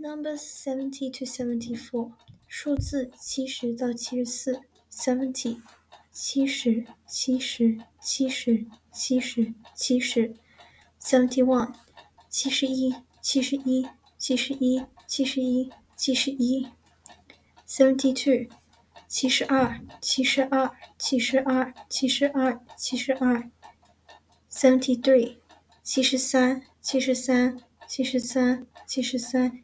Numbers 70 to 74， 数字70到74， 70， 70， 70， 70， 70， 70， 71， 71， 71， 71， 71， 71， 72， 72， 72， 72， 72， 72， 73， 73， 73， 73， 73，73， 74， 74， 74， 74， 74，